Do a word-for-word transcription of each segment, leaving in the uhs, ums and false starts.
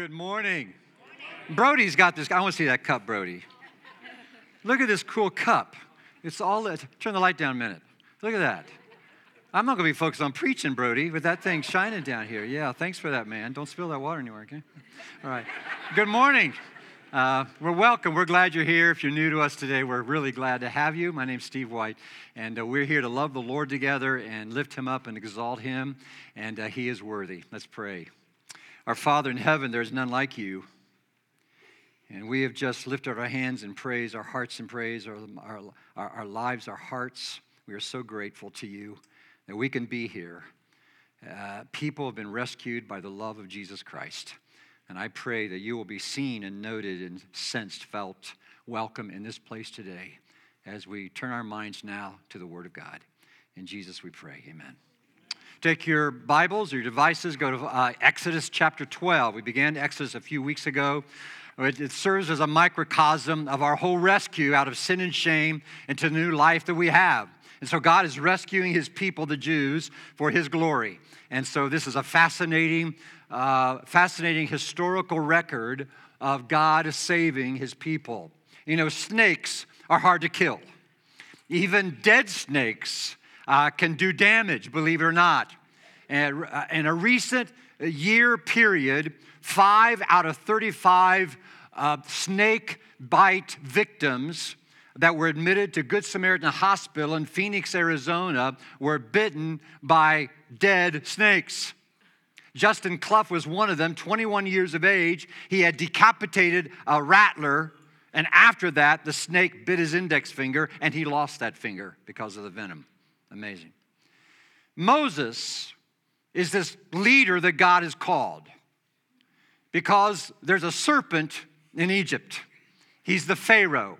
Good morning. morning. Brody's got this. I want to see that cup, Brody. Look at this cool cup. It's all, turn the light down a minute. Look at that. I'm not going to be focused on preaching, Brody, with that thing shining down here. Yeah, thanks for that, man. Don't spill that water anywhere, okay? All right. Good morning. Uh, we're welcome. We're glad you're here. If you're new to us today, we're really glad to have you. My name's Steve White, and uh, we're here to love the Lord together and lift him up and exalt him, and uh, he is worthy. Let's pray. Our Father in heaven, there is none like you, and we have just lifted our hands in praise, our hearts in praise, our, our, our, our lives, our hearts. We are so grateful to you that we can be here. Uh, people have been rescued by the love of Jesus Christ. And I pray that you will be seen and noted and sensed, felt, welcome in this place today as we turn our minds now to the Word of God. In Jesus we pray, amen. Take your Bibles or your devices, go to uh, Exodus chapter twelve. We began Exodus a few weeks ago. It, it serves as a microcosm of our whole rescue out of sin and shame into the new life that we have. And so God is rescuing his people, the Jews, for his glory. And so this is a fascinating, uh, fascinating historical record of God saving his people. You know, snakes are hard to kill. Even dead snakes uh, can do damage, believe it or not. And uh, in a recent year period, five out of thirty-five uh, snake bite victims that were admitted to Good Samaritan Hospital in Phoenix, Arizona, were bitten by dead snakes. Justin Clough was one of them, twenty-one years of age. He had decapitated a rattler, and after that, the snake bit his index finger, and he lost that finger because of the venom. Amazing. Moses is this leader that God has called because there's a serpent in Egypt. He's the Pharaoh.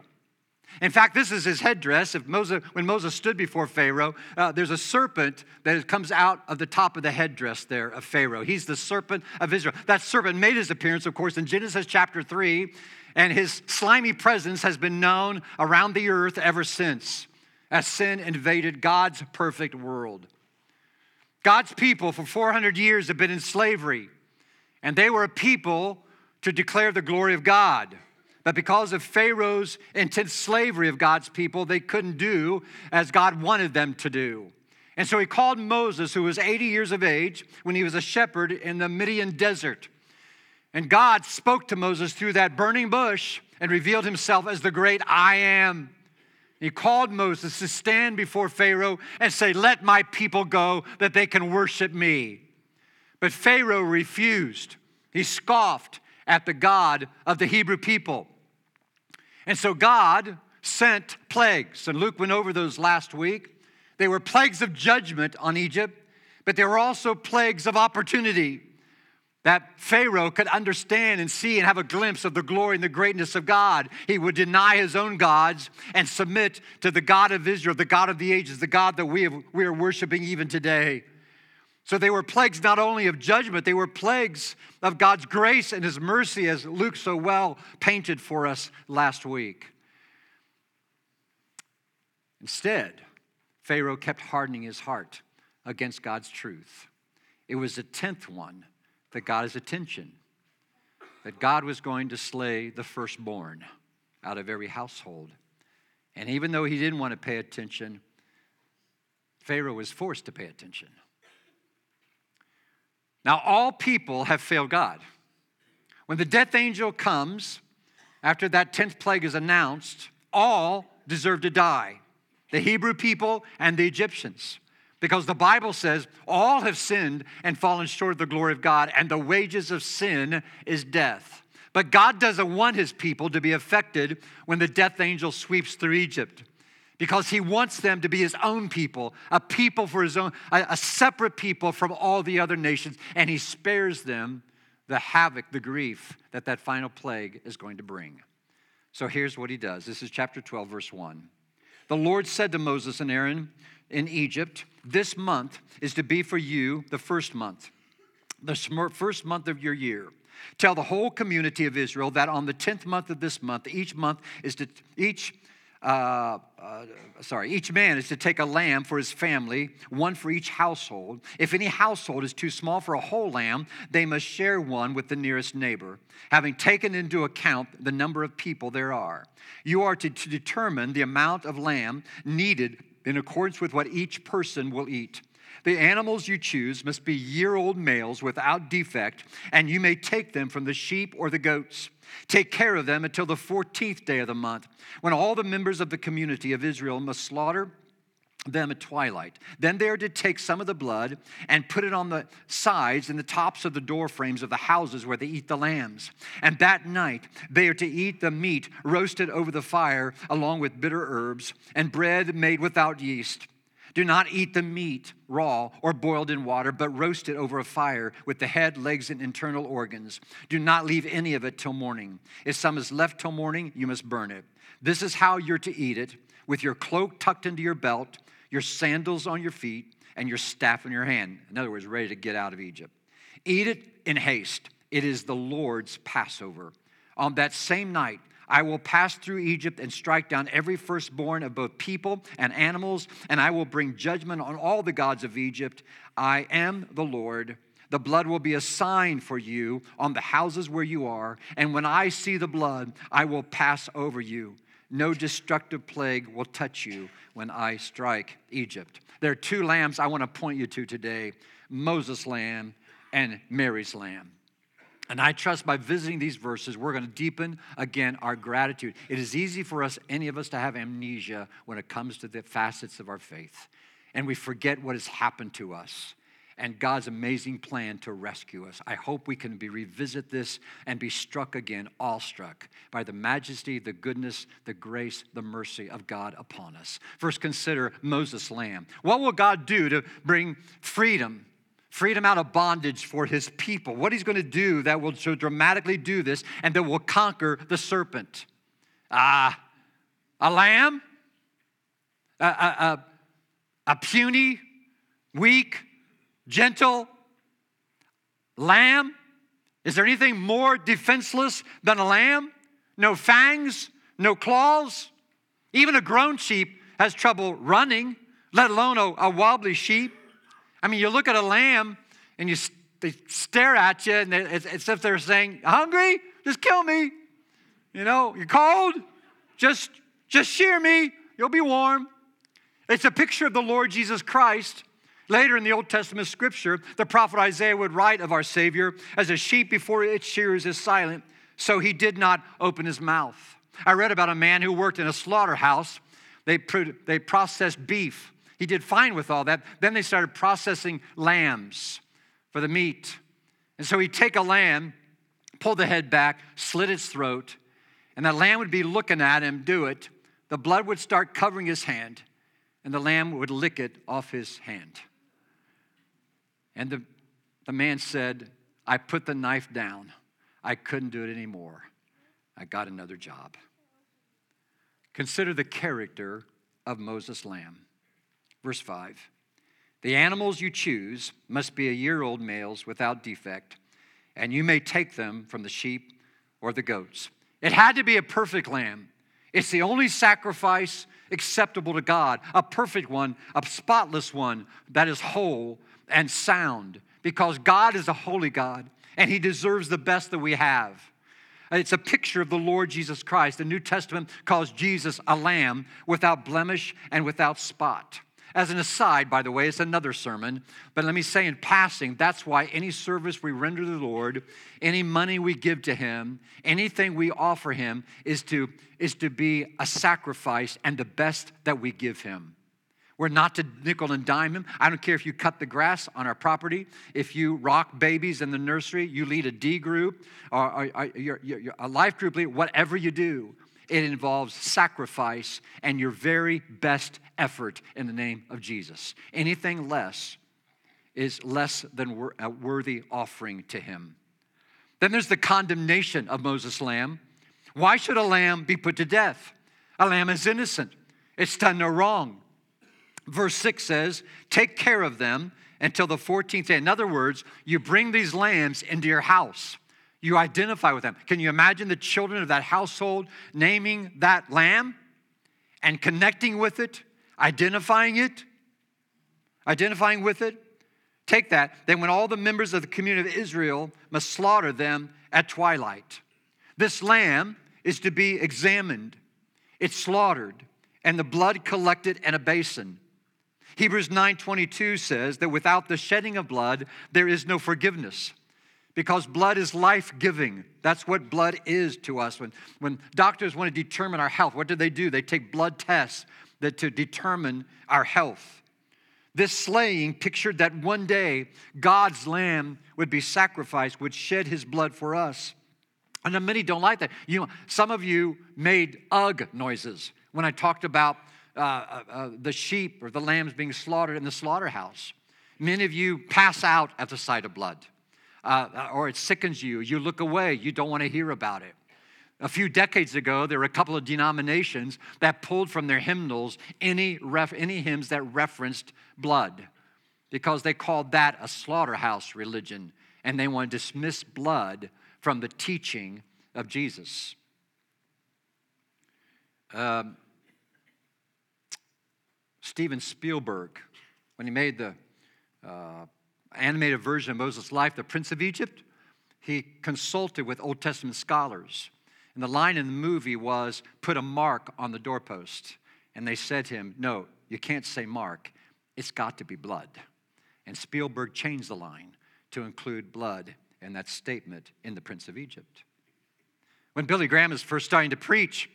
In fact, this is his headdress. If Moses, when Moses stood before Pharaoh, uh, there's a serpent that comes out of the top of the headdress there of Pharaoh. He's the serpent of Israel. That serpent made his appearance, of course, in Genesis chapter three, and his slimy presence has been known around the earth ever since, as sin invaded God's perfect world. God's people for four hundred years have been in slavery, and they were a people to declare the glory of God. But because of Pharaoh's intense slavery of God's people, they couldn't do as God wanted them to do. And so he called Moses, who was eighty years of age, when he was a shepherd in the Midian desert. And God spoke to Moses through that burning bush and revealed himself as the great I Am. He called Moses to stand before Pharaoh and say, "Let my people go that they can worship me." But Pharaoh refused. He scoffed at the God of the Hebrew people. And so God sent plagues, and Luke went over those last week. They were plagues of judgment on Egypt, but they were also plagues of opportunity that Pharaoh could understand and see and have a glimpse of the glory and the greatness of God. He would deny his own gods and submit to the God of Israel, the God of the ages, the God that we, have, we are worshiping even today. So they were plagues not only of judgment, they were plagues of God's grace and his mercy, as Luke so well painted for us last week. Instead, Pharaoh kept hardening his heart against God's truth. It was the tenth one that got his attention, that God was going to slay the firstborn out of every household. And even though he didn't want to pay attention, Pharaoh was forced to pay attention. Now, all people have failed God. When the death angel comes, after that tenth plague is announced, all deserve to die, the Hebrew people and the Egyptians, because the Bible says all have sinned and fallen short of the glory of God, and the wages of sin is death. But God doesn't want his people to be affected when the death angel sweeps through Egypt, because he wants them to be his own people, a people for his own, a, a separate people from all the other nations, and he spares them the havoc, the grief that that final plague is going to bring. So here's what he does. This is chapter twelve, verse one. The Lord said to Moses and Aaron in Egypt, "This month is to be for you the first month, the first month of your year. Tell the whole community of Israel that on the tenth month of this month, each month is to each Uh, uh, sorry, each man is to take a lamb for his family, one for each household. If any household is too small for a whole lamb, they must share one with the nearest neighbor, having taken into account the number of people there are. You are to, to determine the amount of lamb needed in accordance with what each person will eat. The animals you choose must be year-old males without defect, and you may take them from the sheep or the goats. Take care of them until the fourteenth day of the month, when all the members of the community of Israel must slaughter them at twilight. Then they are to take some of the blood and put it on the sides and the tops of the door frames of the houses where they eat the lambs. And that night they are to eat the meat roasted over the fire along with bitter herbs and bread made without yeast. Do not eat the meat raw or boiled in water, but roast it over a fire with the head, legs, and internal organs. Do not leave any of it till morning. If some is left till morning, you must burn it. This is how you're to eat it, with your cloak tucked into your belt, your sandals on your feet, and your staff in your hand. In other words, ready to get out of Egypt. Eat it in haste. It is the Lord's Passover. On that same night, I will pass through Egypt and strike down every firstborn of both people and animals, and I will bring judgment on all the gods of Egypt. I am the Lord. The blood will be a sign for you on the houses where you are, and when I see the blood, I will pass over you. No destructive plague will touch you when I strike Egypt. There are two lambs I want to point you to today, Moses' lamb and Mary's lamb. And I trust by visiting these verses, we're going to deepen, again, our gratitude. It is easy for us, any of us, to have amnesia when it comes to the facets of our faith. And we forget what has happened to us and God's amazing plan to rescue us. I hope we can be revisit this and be struck again, awestruck by the majesty, the goodness, the grace, the mercy of God upon us. First, consider Moses' lamb. What will God do to bring freedom? Freedom out of bondage for his people. What he's going to do that will so dramatically do this and that will conquer the serpent. Ah, uh, a lamb? A, a, a, a puny, weak, gentle lamb? Is there anything more defenseless than a lamb? No fangs, no claws. Even a grown sheep has trouble running, let alone a, a wobbly sheep. I mean, you look at a lamb, and you they stare at you, and they, it's, it's as if they're saying, hungry? Just kill me. You know, you're cold? Just, just shear me. You'll be warm. It's a picture of the Lord Jesus Christ. Later in the Old Testament scripture, the prophet Isaiah would write of our Savior, as a sheep before its shearers is silent, so he did not open his mouth. I read about a man who worked in a slaughterhouse. They, they processed beef. He did fine with all that. Then they started processing lambs for the meat. And so he'd take a lamb, pull the head back, slit its throat, and that lamb would be looking at him do it. The blood would start covering his hand, and the lamb would lick it off his hand. And the, the man said, I put the knife down. I couldn't do it anymore. I got another job. Consider the character of Moses' lamb. Verse five, the animals you choose must be a year-old males without defect, and you may take them from the sheep or the goats. It had to be a perfect lamb. It's the only sacrifice acceptable to God, a perfect one, a spotless one that is whole and sound, because God is a holy God, and he deserves the best that we have. It's a picture of the Lord Jesus Christ. The New Testament calls Jesus a lamb without blemish and without spot. As an aside, by the way, it's another sermon, but let me say in passing, that's why any service we render to the Lord, any money we give to him, anything we offer him is to, is to be a sacrifice and the best that we give him. We're not to nickel and dime him. I don't care if you cut the grass on our property, if you rock babies in the nursery, you lead a D group, or, or, or you're, you're a life group leader, whatever you do. It involves sacrifice and your very best effort in the name of Jesus. Anything less is less than a worthy offering to him. Then there's the condemnation of Moses' lamb. Why should a lamb be put to death? A lamb is innocent. It's done no wrong. Verse six says, take care of them until the fourteenth day. In other words, you bring these lambs into your house. You identify with them. Can you imagine the children of that household naming that lamb? and connecting with it, identifying it, identifying with it. Take that. Then when all the members of the community of Israel must slaughter them at twilight. This lamb is to be examined. It's slaughtered, and the blood collected in a basin. Hebrews nine twenty-two says that without the shedding of blood, there is no forgiveness, because blood is life-giving. That's what blood is to us. When, when doctors want to determine our health, what do they do? They take blood tests that to determine our health. This slaying pictured that one day God's lamb would be sacrificed, would shed his blood for us. And many don't like that. You know, some of you made ugh noises when I talked about uh, uh, uh, the sheep or the lambs being slaughtered in the slaughterhouse. Many of you pass out at the sight of blood. Uh, or it sickens you. You look away. You don't want to hear about it. A few decades ago, there were a couple of denominations that pulled from their hymnals any ref- any hymns that referenced blood, because they called that a slaughterhouse religion, and they want to dismiss blood from the teaching of Jesus. Um, Steven Spielberg, when he made the uh, animated version of Moses' life, The Prince of Egypt, he consulted with Old Testament scholars. And the line in the movie was, put a mark on the doorpost. And they said to him, no, you can't say mark. It's got to be blood. And Spielberg changed the line to include blood in that statement in The Prince of Egypt. When Billy Graham is first starting to preach,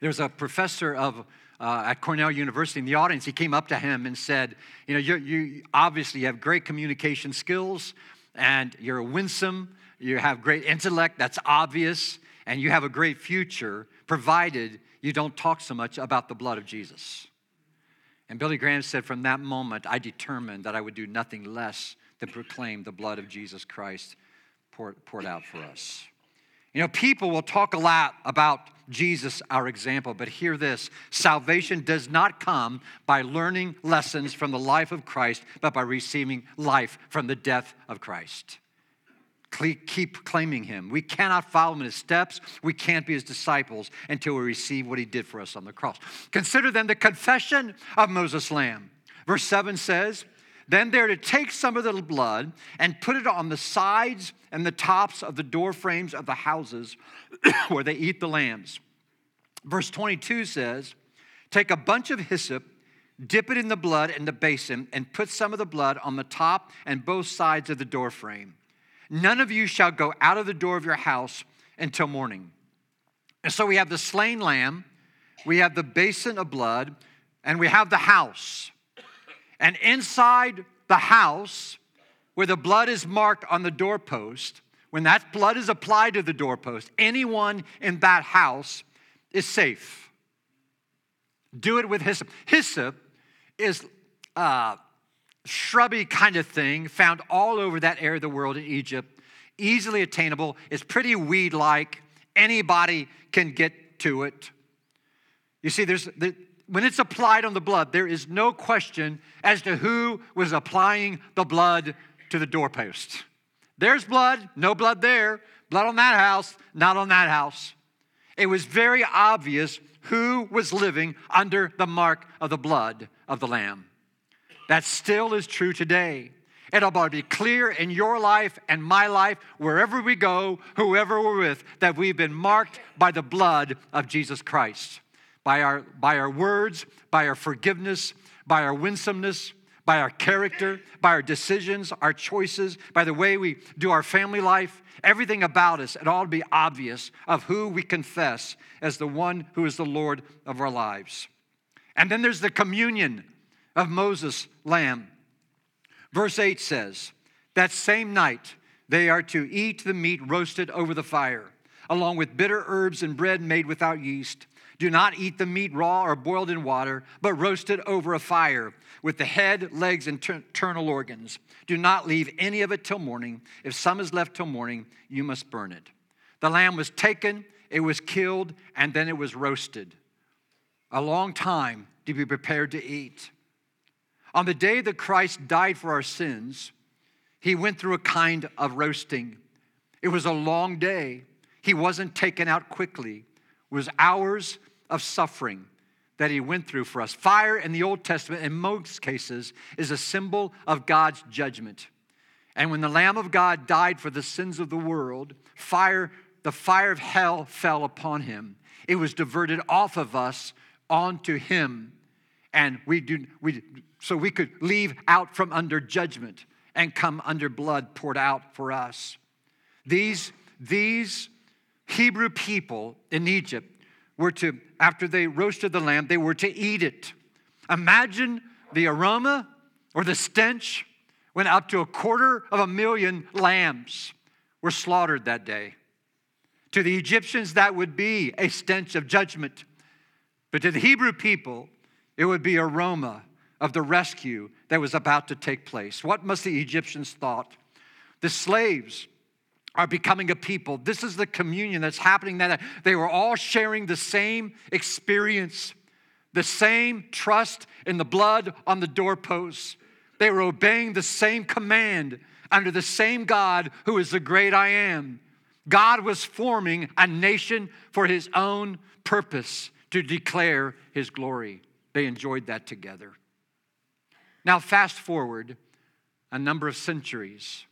there's a professor of uh, at Cornell University in the audience. He came up to him and said, you know, you, you obviously have great communication skills, and you're winsome, you have great intellect, that's obvious, and you have a great future, provided you don't talk so much about the blood of Jesus. And Billy Graham said, from that moment, I determined that I would do nothing less than proclaim the blood of Jesus Christ poured, poured out for us. You know, people will talk a lot about Jesus, our example, but hear this. Salvation does not come by learning lessons from the life of Christ, but by receiving life from the death of Christ. Keep claiming him. We cannot follow in his steps. We can't be his disciples until we receive what he did for us on the cross. Consider then the confession of Moses' lamb. Verse seven says, then they're to take some of the blood and put it on the sides and the tops of the door frames of the houses where they eat the lambs. Verse twenty-two says, take a bunch of hyssop, dip it in the blood in the basin, and put some of the blood on the top and both sides of the door frame. None of you shall go out of the door of your house until morning. And so we have the slain lamb, we have the basin of blood, and we have the house. And inside the house, where the blood is marked on the doorpost, when that blood is applied to the doorpost, anyone in that house is safe. Do it with hyssop. Hyssop is a shrubby kind of thing found all over that area of the world in Egypt, easily attainable. It's pretty weed-like. Anybody can get to it. You see, there's... There, when it's applied on the blood, there is no question as to who was applying the blood to the doorpost. There's blood, no blood there. Blood on that house, not on that house. It was very obvious who was living under the mark of the blood of the Lamb. That still is true today. It'll be clear in your life and my life, wherever we go, whoever we're with, that we've been marked by the blood of Jesus Christ. By our by our words, by our forgiveness, by our winsomeness, by our character, by our decisions, our choices, by the way we do our family life, everything about us, it ought to be obvious of who we confess as the one who is the Lord of our lives. And then there's the communion of Moses' lamb. Verse eight says, that same night they are to eat the meat roasted over the fire, along with bitter herbs and bread made without yeast. Do not eat the meat raw or boiled in water, but roast it over a fire with the head, legs, and internal organs. Do not leave any of it till morning. If some is left till morning, you must burn it. The lamb was taken, it was killed, and then it was roasted. A long time to be prepared to eat. On the day that Christ died for our sins, he went through a kind of roasting. It was a long day. He wasn't taken out quickly. It was hours of suffering that he went through for us. Fire in the Old Testament, in most cases, is a symbol of God's judgment. And when the Lamb of God died for the sins of the world, fire, the fire of hell fell upon him. It was diverted off of us onto him. And we do we so we could leave out from under judgment and come under blood poured out for us. These, these Hebrew people in Egypt were to, after they roasted the lamb, they were to eat it. Imagine the aroma or the stench when up to a quarter of a million lambs were slaughtered that day. To the Egyptians, that would be a stench of judgment. But to the Hebrew people, it would be aroma of the rescue that was about to take place. What must the Egyptians thought? The slaves are becoming a people. This is the communion that's happening. That they were all sharing the same experience, the same trust in the blood on the doorposts. They were obeying the same command under the same God who is the great I am. God was forming a nation for his own purpose to declare his glory. They enjoyed that together. Now fast forward a number of centuries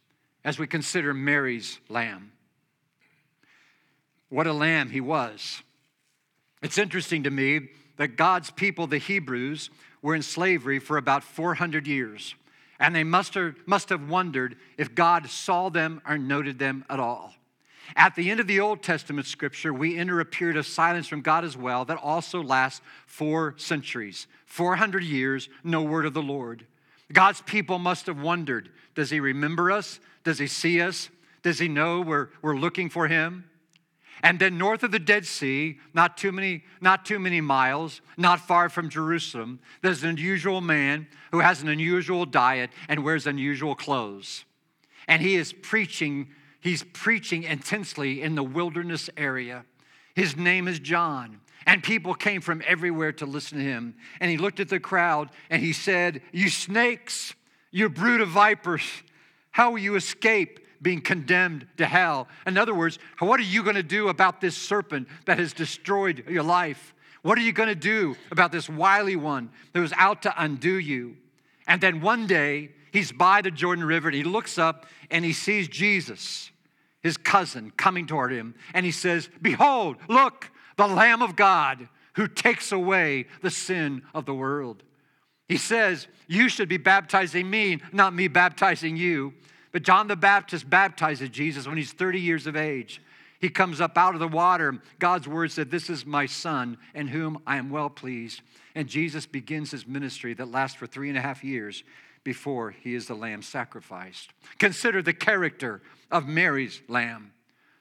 as we consider Mary's lamb. What a lamb he was. It's interesting to me that God's people, the Hebrews, were in slavery for about four hundred years. And they must have, must have wondered if God saw them or noted them at all. At the end of the Old Testament scripture, we enter a period of silence from God as well that also lasts four centuries. four hundred years, no word of the Lord. God's people must have wondered, does he remember us? Does he see us? Does he know we're, we're looking for him? And then north of the Dead Sea, not too many, not too many miles, not far from Jerusalem, there's an unusual man who has an unusual diet and wears unusual clothes. And he is preaching He's preaching intensely in the wilderness area. His name is John, and people came from everywhere to listen to him. And he looked at the crowd, and he said, "You snakes, you brood of vipers, how will you escape being condemned to hell?" In other words, what are you going to do about this serpent that has destroyed your life? What are you going to do about this wily one that was out to undo you? And then one day, he's by the Jordan River, and he looks up, and he sees Jesus, his cousin, coming toward him. And he says, "Behold, look, the Lamb of God who takes away the sin of the world." He says, "You should be baptizing me, not me baptizing you." But John the Baptist baptizes Jesus when he's thirty years of age. He comes up out of the water. God's word said, "This is my son in whom I am well pleased." And Jesus begins his ministry that lasts for three and a half years. Before he is the lamb sacrificed. Consider the character of Mary's lamb.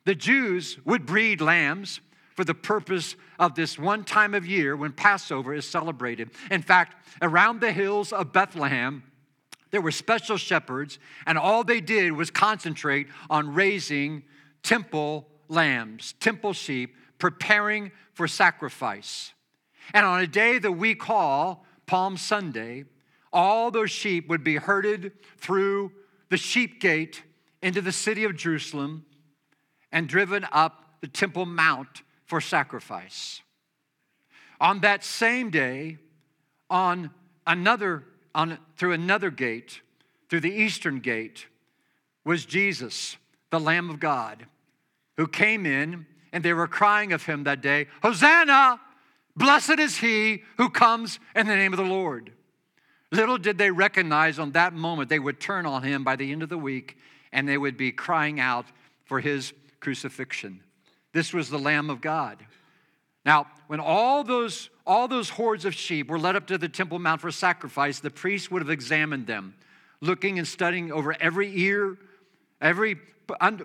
The Jews would breed lambs for the purpose of this one time of year when Passover is celebrated. In fact, around the hills of Bethlehem, there were special shepherds, and all they did was concentrate on raising temple lambs, temple sheep, preparing for sacrifice. And on a day that we call Palm Sunday, all those sheep would be herded through the sheep gate into the city of Jerusalem and driven up the Temple Mount for sacrifice. On that same day, on another, on, through another gate, through the eastern gate, was Jesus, the Lamb of God, who came in, and they were crying of him that day, "Hosanna! Blessed is he who comes in the name of the Lord." Little did they recognize on that moment they would turn on him by the end of the week, and they would be crying out for his crucifixion. This was the Lamb of God. Now, when all those, all those hordes of sheep were led up to the Temple Mount for sacrifice, the priests would have examined them, looking and studying over every ear, every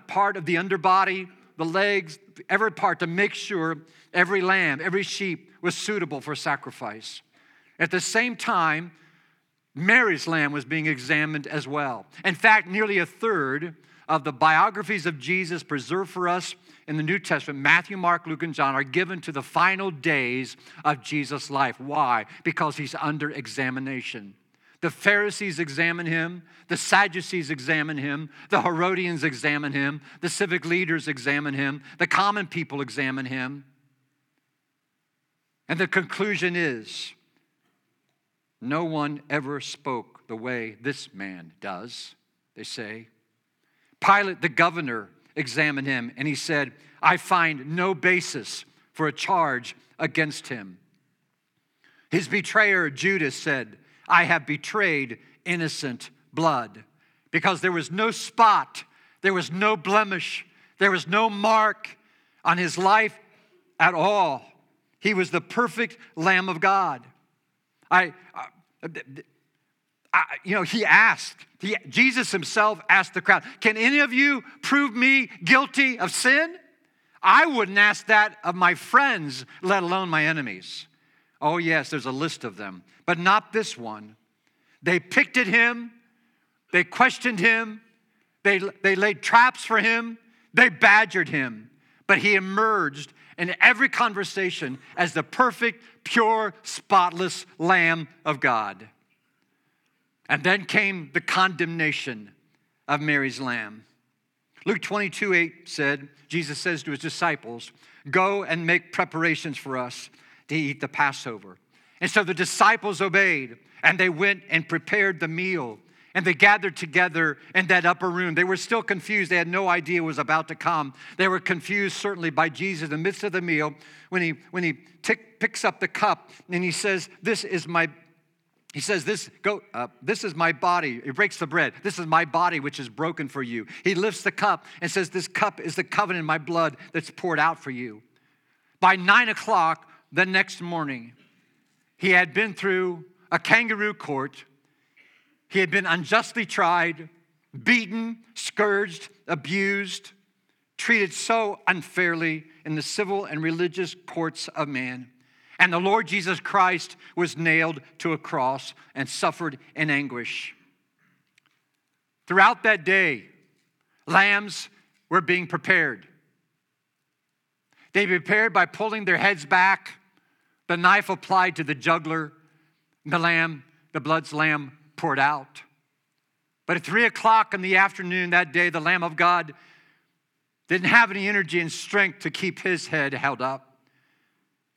part of the underbody, the legs, every part to make sure every lamb, every sheep was suitable for sacrifice. At the same time, Mary's lamb was being examined as well. In fact, nearly a third of the biographies of Jesus preserved for us in the New Testament, Matthew, Mark, Luke, and John, are given to the final days of Jesus' life. Why? Because he's under examination. The Pharisees examine him. The Sadducees examine him. The Herodians examine him. The civic leaders examine him. The common people examine him. And the conclusion is, no one ever spoke the way this man does, they say. Pilate, the governor, examined him, and he said, I find no basis for a charge against him. His betrayer, Judas, said, I have betrayed innocent blood, because there was no spot, there was no blemish, there was no mark on his life at all. He was the perfect Lamb of God. I, I, I you know, he asked, he, Jesus himself asked the crowd, can any of you prove me guilty of sin? I wouldn't ask that of my friends, let alone my enemies. Oh yes, there's a list of them, but not this one. They picked at him, they questioned him, they, they laid traps for him, they badgered him, but he emerged in every conversation as the perfect, pure, spotless Lamb of God. And then came the condemnation of Mary's lamb. Luke twenty-two eight said, Jesus says to his disciples, go and make preparations for us to eat the Passover. And so the disciples obeyed, and they went and prepared the meal, and they gathered together in that upper room. They were still confused. They had no idea what was about to come. They were confused, certainly, by Jesus in the midst of the meal when he when he tick, picks up the cup and he says, "This is my," he says, "This go. Uh, this is my body." He breaks the bread. This is my body, which is broken for you. He lifts the cup and says, "This cup is the covenant in my blood that's poured out for you." By nine o'clock the next morning, he had been through a kangaroo court. He had been unjustly tried, beaten, scourged, abused, treated so unfairly in the civil and religious courts of man. And the Lord Jesus Christ was nailed to a cross and suffered in anguish. Throughout that day, lambs were being prepared. They prepared by pulling their heads back, the knife applied to the jugular, the lamb, the blood's lamb poured out. But at three o'clock in the afternoon that day, the Lamb of God didn't have any energy and strength to keep his head held up.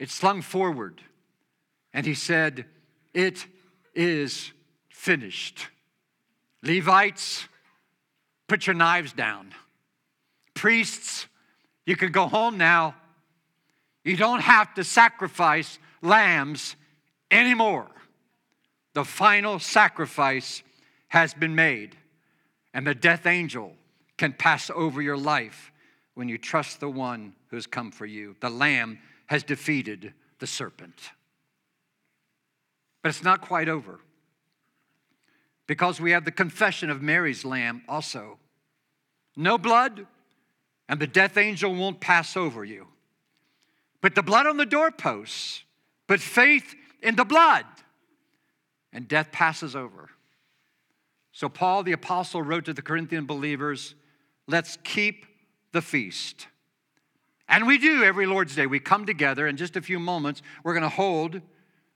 It slung forward, and he said, it is finished. Levites, put your knives down. Priests, you can go home now. You don't have to sacrifice lambs anymore. The final sacrifice has been made, and the death angel can pass over your life when you trust the one who has come for you. The Lamb has defeated the serpent. But it's not quite over, because we have the confession of Mary's lamb also. No blood, and the death angel won't pass over you. But the blood on the doorposts, but faith in the blood, and death passes over. So Paul the apostle wrote to the Corinthian believers, let's keep the feast. And we do every Lord's Day. We come together. In just a few moments, we're going to hold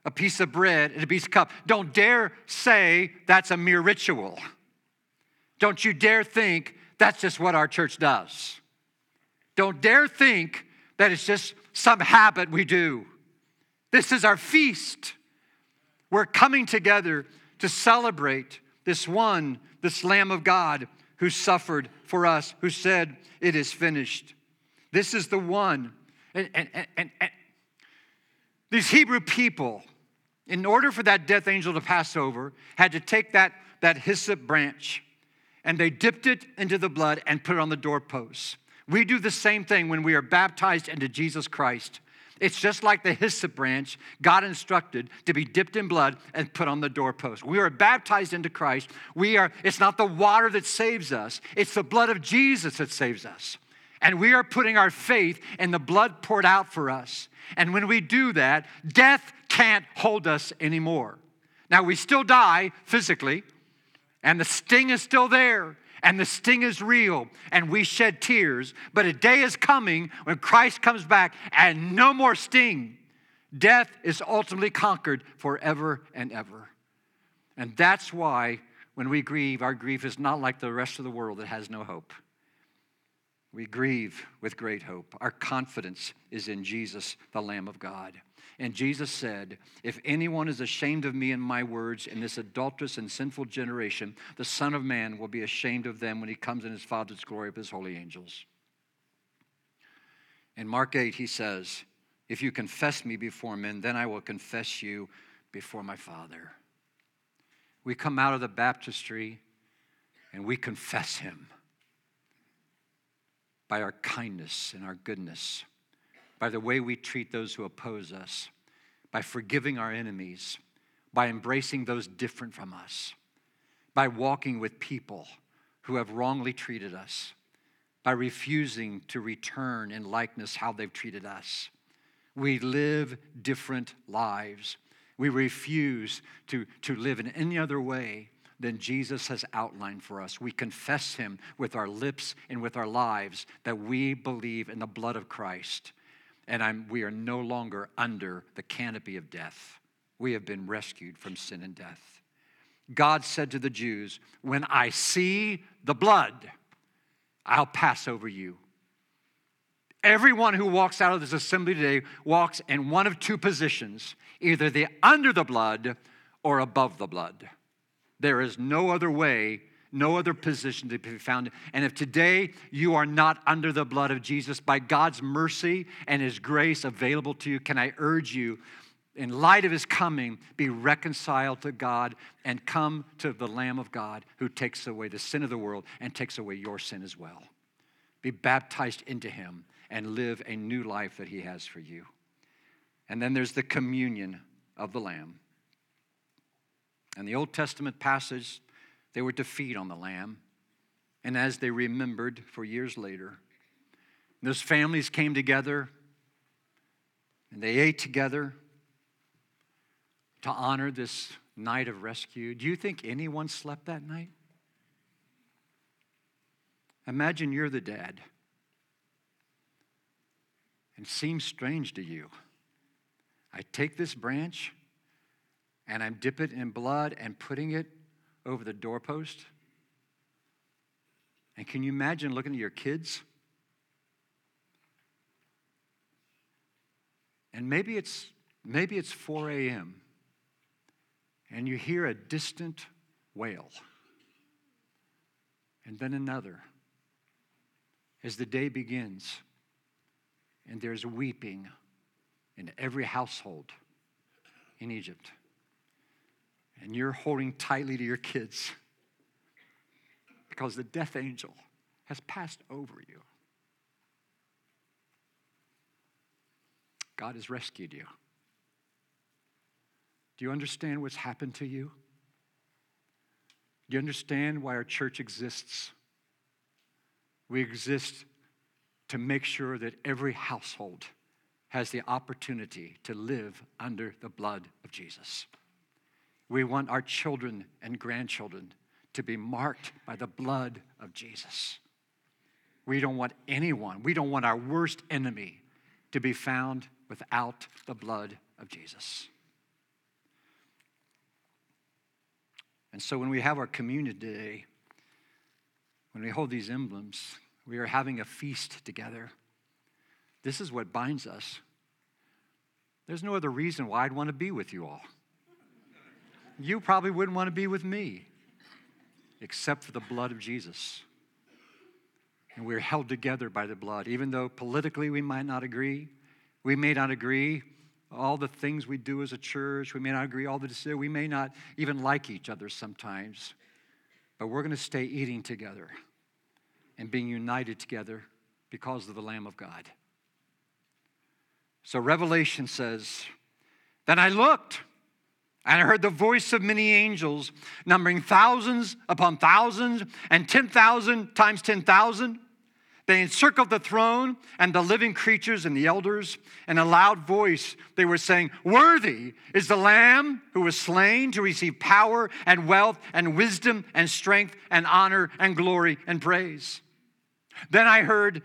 a piece of bread and a piece of cup. Don't dare say that's a mere ritual. Don't you dare think that's just what our church does. Don't dare think that it's just some habit we do. This is our feast. We're coming together to celebrate this one, this Lamb of God who suffered for us, who said, it is finished. This is the one. And, and, and, and these Hebrew people, in order for that death angel to pass over, had to take that, that hyssop branch, and they dipped it into the blood and put it on the doorposts. We do the same thing when we are baptized into Jesus Christ. It's just like the hyssop branch God instructed to be dipped in blood and put on the doorpost. We are baptized into Christ. We are, it's not the water that saves us. It's the blood of Jesus that saves us. And we are putting our faith in the blood poured out for us. And when we do that, death can't hold us anymore. Now, we still die physically, and the sting is still there. And the sting is real, and we shed tears. But a day is coming when Christ comes back, and no more sting. Death is ultimately conquered forever and ever. And that's why when we grieve, our grief is not like the rest of the world that has no hope. We grieve with great hope. Our confidence is in Jesus, the Lamb of God. And Jesus said, if anyone is ashamed of me and my words in this adulterous and sinful generation, the Son of Man will be ashamed of them when he comes in his Father's glory with his holy angels. In Mark eight, he says, if you confess me before men, then I will confess you before my Father. We come out of the baptistry and we confess him. By our kindness and our goodness, by the way we treat those who oppose us, by forgiving our enemies, by embracing those different from us, by walking with people who have wrongly treated us, by refusing to return in likeness how they've treated us. We live different lives. We refuse to, to live in any other way than Jesus has outlined for us. We confess him with our lips and with our lives that we believe in the blood of Christ, and I'm, we are no longer under the canopy of death. We have been rescued from sin and death. God said to the Jews, when I see the blood, I'll pass over you. Everyone who walks out of this assembly today walks in one of two positions, either the under the blood or above the blood. There is no other way, no other position to be found. And if today you are not under the blood of Jesus, by God's mercy and his grace available to you, can I urge you, in light of his coming, be reconciled to God and come to the Lamb of God who takes away the sin of the world and takes away your sin as well. Be baptized into him and live a new life that he has for you. And then there's the communion of the Lamb. In the Old Testament passage, they were to feed on the lamb. And as they remembered for years later, those families came together and they ate together to honor this night of rescue. Do you think anyone slept that night? Imagine you're the dad. It seems strange to you. I take this branch and I'm dipping it in blood and putting it over the doorpost. And can you imagine looking at your kids? And maybe it's maybe it's four a.m. and you hear a distant wail. And then another. As the day begins, and there's weeping in every household in Egypt. And you're holding tightly to your kids because the death angel has passed over you. God has rescued you. Do you understand what's happened to you? Do you understand why our church exists? We exist to make sure that every household has the opportunity to live under the blood of Jesus. We want our children and grandchildren to be marked by the blood of Jesus. We don't want anyone, we don't want our worst enemy to be found without the blood of Jesus. And so when we have our communion today, when we hold these emblems, we are having a feast together. This is what binds us. There's no other reason why I'd want to be with you all. You probably wouldn't want to be with me, except for the blood of Jesus. And we're held together by the blood. Even though politically we might not agree, we may not agree all the things we do as a church, we may not agree all the decisions, we may not even like each other sometimes, but we're going to stay eating together and being united together because of the Lamb of God. So Revelation says, then I looked, and I heard the voice of many angels, numbering thousands upon thousands and ten thousand times ten thousand. They encircled the throne and the living creatures and the elders. In a loud voice, they were saying, worthy is the Lamb who was slain to receive power and wealth and wisdom and strength and honor and glory and praise. Then I heard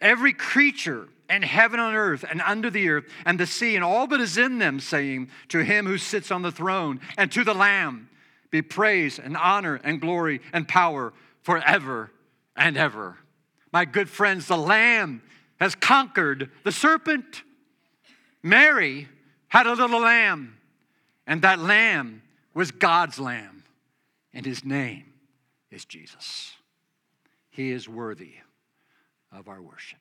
every creature and heaven on earth and under the earth and the sea and all that is in them, saying to him who sits on the throne and to the Lamb, be praise and honor and glory and power forever and ever. My good friends, the lamb has conquered the serpent. Mary had a little lamb, and that lamb was God's lamb, and his name is Jesus. He is worthy of our worship.